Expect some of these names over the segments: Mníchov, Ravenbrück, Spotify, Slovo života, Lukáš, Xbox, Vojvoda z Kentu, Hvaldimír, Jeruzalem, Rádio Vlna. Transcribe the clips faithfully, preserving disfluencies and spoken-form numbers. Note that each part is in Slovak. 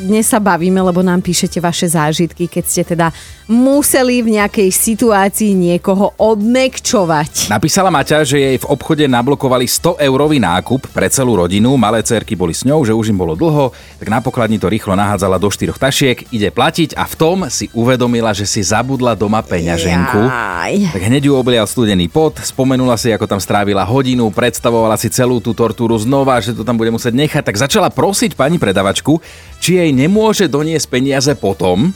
Dnes sa bavíme, lebo nám píšete vaše zážitky, keď ste teda museli v nejakej situácii niekoho odmekčovať. Napísala Maťa, že jej v obchode nablokovali sto eurový nákup pre celú rodinu. Malé cerky boli s ňou, že už im bolo dlho, tak na pokladni to rýchlo nahádzala do štyroch tašiek, ide platiť a v tom si uvedomila, že si zabudla doma peňaženku. Jaj. Tak hneď ju oblial studený pot, spomenula si, ako tam strávila hodinu, predstavovala si celú tú tortúru znova, že to tam bude musieť nechať, tak začala prosiť pani predavačku, či jej nemôže doniesť peniaze potom,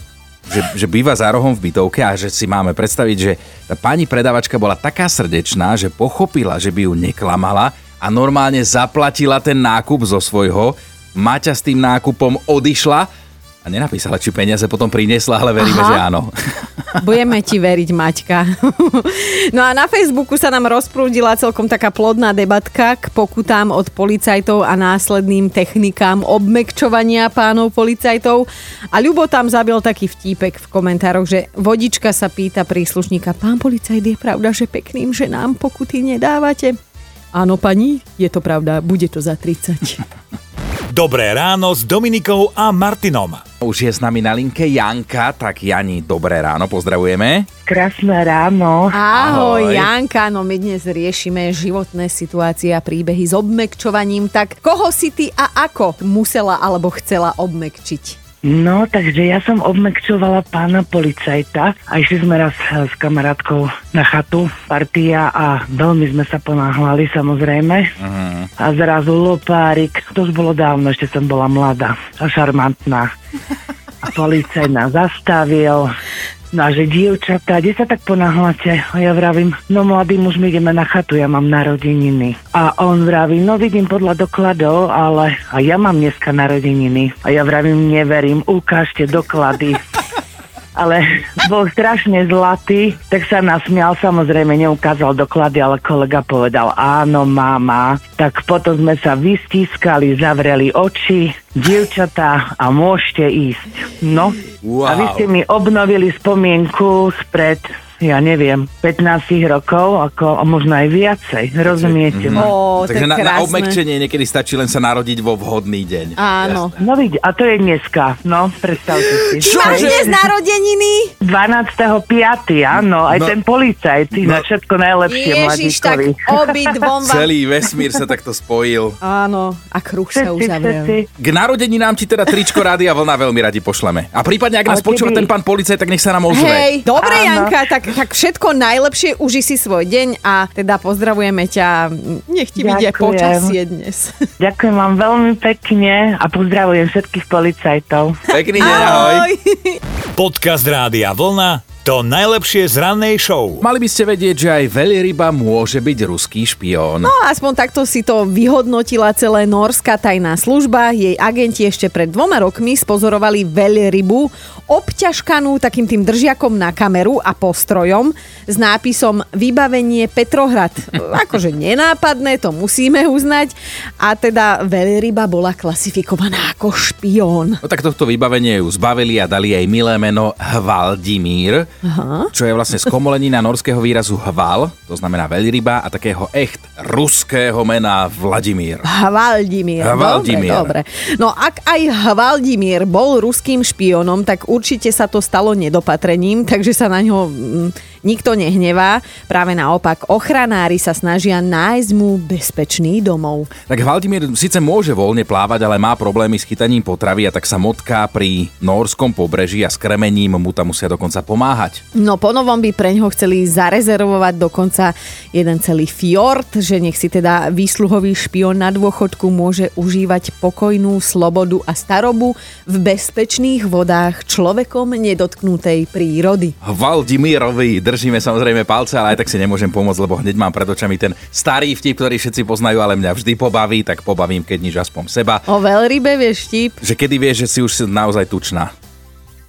Že, že býva za rohom v bytovke a že si máme predstaviť, že tá pani predavačka bola taká srdečná, že pochopila, že by ju neklamala a normálne zaplatila ten nákup zo svojho. Maťa s tým nákupom odišla a nenapísala, či peniaze potom priniesla, ale veríme, Aha. že áno. Budeme ti veriť, Maťka. No a na Facebooku sa nám rozprúdila celkom taká plodná debatka k pokutám od policajtov a následným technikám obmekčovania pánov policajtov. A Ľubo tam zabil taký vtípek v komentároch, že vodička sa pýta príslušníka: pán policajt, je pravda, že pekným ženám pokuty nedávate? Áno, pani, je to pravda, bude to za tridsať. Dobré ráno s Dominikou a Martinom. Už je s nami na linke Janka, tak Jani, dobré ráno, pozdravujeme. Krásne ráno. Ahoj, Ahoj. Janka, no my dnes riešime životné situácie a príbehy s obmekčovaním, tak koho si ty a ako musela alebo chcela obmekčiť? No, takže ja som obmekčovala pána policajta a išli sme raz s kamarátkou na chatu, partia a veľmi sme sa ponáhľali, samozrejme. Aha. A zrazu lopárik, to už bolo dávno, ešte som bola mladá a šarmantná. A policajt nás zastavil. No a že dievčatá, kde sa tak ponáhľate? A ja vravím, no mladý muž, my ideme na chatu, ja mám narodeniny. A on vraví, no vidím podľa dokladov, ale a ja mám dneska narodeniny. A ja vravím, neverím, ukážte doklady. Ale bol strašne zlatý, tak sa nasmial, samozrejme neukázal doklady, ale kolega povedal, áno, máma. Tak potom sme sa vystískali, zavreli oči, dievčatá, a môžete ísť. No, wow. A vy ste mi obnovili spomienku spred, ja neviem, pätnásť rokov, ako možno aj viacej, rozumiete ma? Mm. Oh, takže na, na obmekčenie niekedy stačí len sa narodiť vo vhodný deň. Áno. Jasné. No vidíte, a to je dneska, no, predstavte si. Čo? Máš dnes narodeniny? dvanásteho piateho, áno, aj no, ten policajt, ty no, na všetko najlepšie mladíkovi. Ježiš, tak obi dvom vám... Celý vesmír sa takto spojil. Áno, a kruh sa uzavrel. K narodeninám ti teda tričko Rádia Vlna veľmi radi pošleme. A prípadne, ak nás keby... počúva ten pán policajt, tak nech sa nám ozve. Hej, dobre, Janka, tak Tak všetko najlepšie, uži si svoj deň a teda pozdravujeme ťa. Nech ti vidie počasie dnes. Ďakujem vám veľmi pekne a pozdravujem všetkých policajtov. Pekný deň, ahoj. ahoj. Podcast Rádia Vlna. To najlepšie z rannej show. Mali by ste vedieť, že aj veľryba môže byť ruský špión. No, aspoň takto si to vyhodnotila celé norská tajná služba. Jej agenti ešte pred dvoma rokmi spozorovali veľrybu obťažkanú takým tým držiakom na kameru a postrojom s nápisom Vybavenie Petrohrad. Akože nenápadné, to musíme uznať. A teda veľryba bola klasifikovaná ako špión. No, tak tohto vybavenie ju zbavili a dali jej milé meno Hvaldimír. Aha. Čo je vlastne skomolenina norského výrazu hval, to znamená veľryba, a takého echt ruského mena Vladimír. Hvaldimír. Hvaldimír. Dobre, dobre. No ak aj Hvaldimír bol ruským špionom, tak určite sa to stalo nedopatrením, takže sa na ňo m, nikto nehnevá. Práve naopak, ochranári sa snažia nájsť mu bezpečný domov. Tak Hvaldimír síce môže voľne plávať, ale má problémy s chytaním potravy a tak sa motká pri norskom pobreží a s kremením mu tam musia dokonca pomáhať. No ponovom by pre ňoho chceli zarezervovať dokonca jeden celý fjord, že nech si teda výsluhový špion na dôchodku môže užívať pokojnú slobodu a starobu v bezpečných vodách človekom nedotknutej prírody. Hvaldimírovi držíme samozrejme palce, ale aj tak si nemôžem pomôcť, lebo hneď mám pred očami ten starý vtip, ktorý všetci poznajú, ale mňa vždy pobaví, tak pobavím keď nič aspoň seba. O veľrybe vieš vtip? Že kedy vieš, že si už naozaj tučná?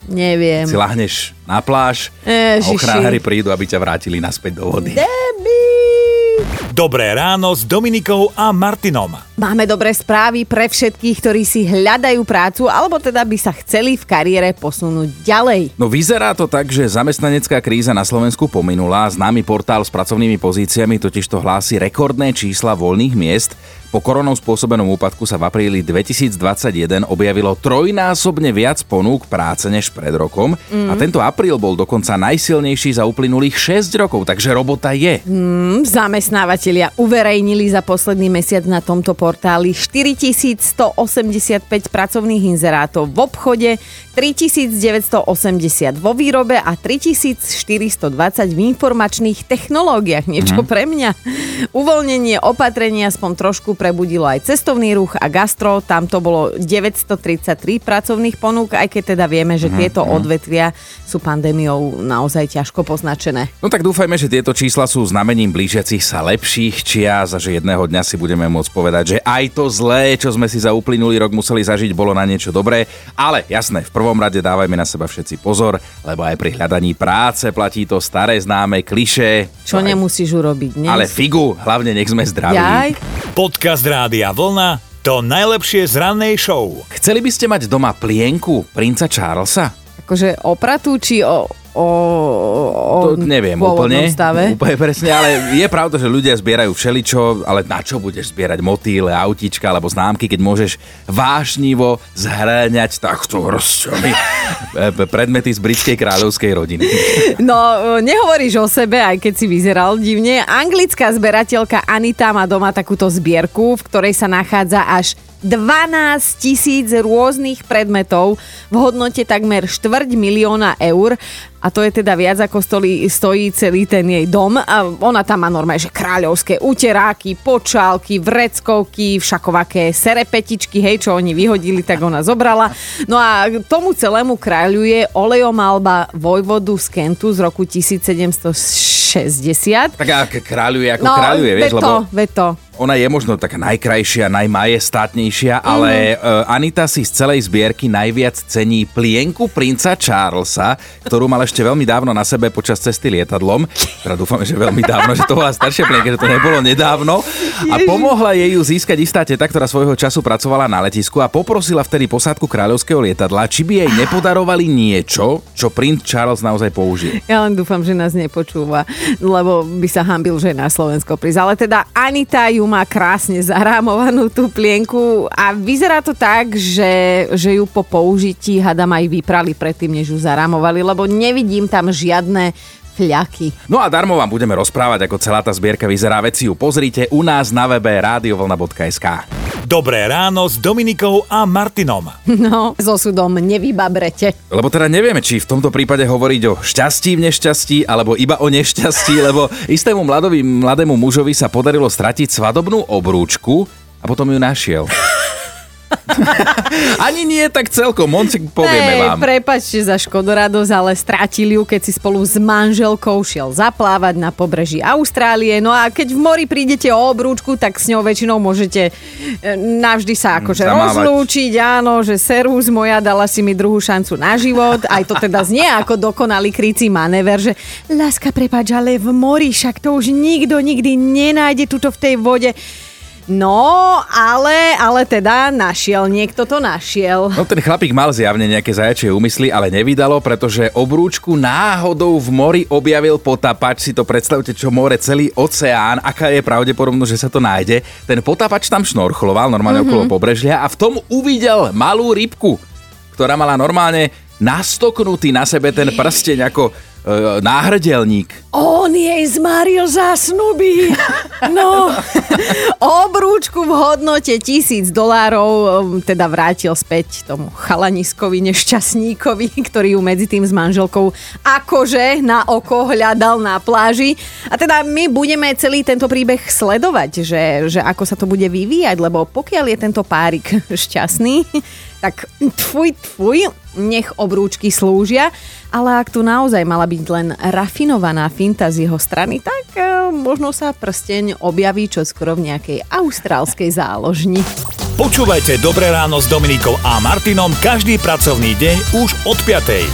Neviem. Si lahneš na pláž e, a ochránári prídu, aby ťa vrátili naspäť do vody. Dobré ráno s Dominikou a Martinom. Máme dobré správy pre všetkých, ktorí si hľadajú prácu alebo teda by sa chceli v kariére posunúť ďalej. No vyzerá to tak, že zamestnanecká kríza na Slovensku pominula. Známy portál s pracovnými pozíciami totiž to hlási rekordné čísla voľných miest. Po koronou spôsobenom úpadku sa v apríli dvetisícdvadsaťjeden objavilo trojnásobne viac ponúk práce než pred rokom mm. a tento apríl bol dokonca najsilnejší za uplynulých šesť rokov, takže robota je. Mm, zamestnávatelia uverejnili za posledný mesiac na tomto portáli štyritisícstoosemdesiatpäť pracovných inzerátov v obchode, tritisícdeväťstoosemdesiat vo výrobe a tritisícštyristodvadsať v informačných technológiách. Niečo mm. pre mňa. Uvoľnenie opatrenia aspoň trošku prebudilo aj cestovný ruch a gastro. Tam to bolo deväťstotridsaťtri pracovných ponúk, aj keď teda vieme, že tieto odvetvia sú pandémiou naozaj ťažko poznačené. No tak dúfajme, že tieto čísla sú znamením blížiacich sa lepších čias a že jedného dňa si budeme môcť povedať, že aj to zlé, čo sme si za uplynulý rok museli zažiť, bolo na niečo dobré. Ale jasné, v prvom rade dávajme na seba všetci pozor, lebo aj pri hľadaní práce platí to staré známe klišé. Čo aj nemusíš urobiť dnes? Ale figu, hlavne nech sme zdraví. Jaj. Podcast Rádia Vlna, to najlepšie z rannej show. Chceli by ste mať doma plienku princa Charlesa? Akože opratú, či o... o, o to neviem úplne, stave. úplne presne, ale je pravda, že ľudia zbierajú všeličo, ale na čo budeš zbierať motýle, autíčka alebo známky, keď môžeš vášnivo zhŕňať takto rozčomi predmety z britskej kráľovskej rodiny. No, nehovoríš o sebe, aj keď si vyzeral divne. Anglická zberateľka Anita má doma takúto zbierku, v ktorej sa nachádza až dvanásť tisíc rôznych predmetov v hodnote takmer štvrť milióna eur. A to je teda viac, ako stojí, stojí celý ten jej dom. A ona tam má normálne, že kráľovské uteráky, počálky, vreckovky, všakovaké serepetičky, hej, čo oni vyhodili, tak ona zobrala. No a tomu celému kráľuje olejomalba Vojvodu z Kentu z roku tisícsedemstošesťdesiat. Tak a kráľuje, ako no, kráľuje, vieš, veto, lebo... veto. Ona je možno taká najkrajšia, najmajestátnejšia, ale mm. Anita si z celej zbierky najviac cení plienku princa Charlesa, ktorú mal ešte veľmi dávno na sebe počas cesty lietadlom. Teda dúfame, že veľmi dávno, že to bola staršia plienka, že to nebolo nedávno. A pomohla jej ju získať istá teta, ktorá svojho času pracovala na letisku a poprosila vtedy posádku kráľovského lietadla, či by jej nepodarovali niečo, čo princ Charles naozaj použil. Ja len dúfam, že nás nepočúva, lebo by sa hanbil, že je na Slovensko prísť. Ale teda Anita ju má krásne zarámovanú tú plienku a vyzerá to tak, že, že ju po použití hadam aj vyprali predtým, než ju zarámovali, lebo nevidím tam žiadne fľaky. No a darmo vám budeme rozprávať, ako celá tá zbierka vyzerá. Veci ju pozrite u nás na webe rádio vlna bodka es ká. Dobré ráno s Dominikou a Martinom. No, s osudom nevybabrete. Lebo teda nevieme, či v tomto prípade hovoriť o šťastí v nešťastí, alebo iba o nešťastí, lebo istému mladovi, mladému mužovi sa podarilo stratiť svadobnú obrúčku a potom ju našiel. Ani nie tak celkom, on si povieme hey, vám. Prepáčte za škodoradosť, ale strátil ju, keď si spolu s manželkou šiel zaplávať na pobreží Austrálie. No a keď v mori prídete o obrúčku, tak s ňou väčšinou môžete navždy sa akože rozlúčiť. Áno, že serúz moja, dala si mi druhú šancu na život. Aj to teda znie ako dokonalý krycí manéver, že láska, prepáč, ale v mori, však to už nikto nikdy nenájde tuto v tej vode. No, ale, ale teda našiel, niekto to našiel. No ten chlapík mal zjavne nejaké zajačie úmysly, ale nevydalo, pretože obrúčku náhodou v mori objavil potapač. Si to predstavte, čo more, celý oceán, aká je pravdepodobnosť, že sa to nájde. Ten potapač tam šnorchloval normálne mm-hmm. okolo pobrežia a v tom uvidel malú rybku, ktorá mala normálne nastoknutý na sebe ten prsteň ako e, náhrdelník. On jej zmaril zásnuby. No, obrúčku v hodnote tisíc dolárov teda vrátil späť tomu chalaniskovi, nešťastníkovi, ktorý ju medzi tým s manželkou akože na oko hľadal na pláži. A teda my budeme celý tento príbeh sledovať, že, že ako sa to bude vyvíjať, lebo pokiaľ je tento párik šťastný, tak tfuj, tfuj, nech obrúčky slúžia, ale ak tu naozaj mala byť len rafinovaná finta z jeho strany, tak e, možno sa prsteň objaví čoskoro v nejakej austrálskej záložni. Počúvajte Dobré ráno s Dominikou a Martinom každý pracovný deň už od piatej.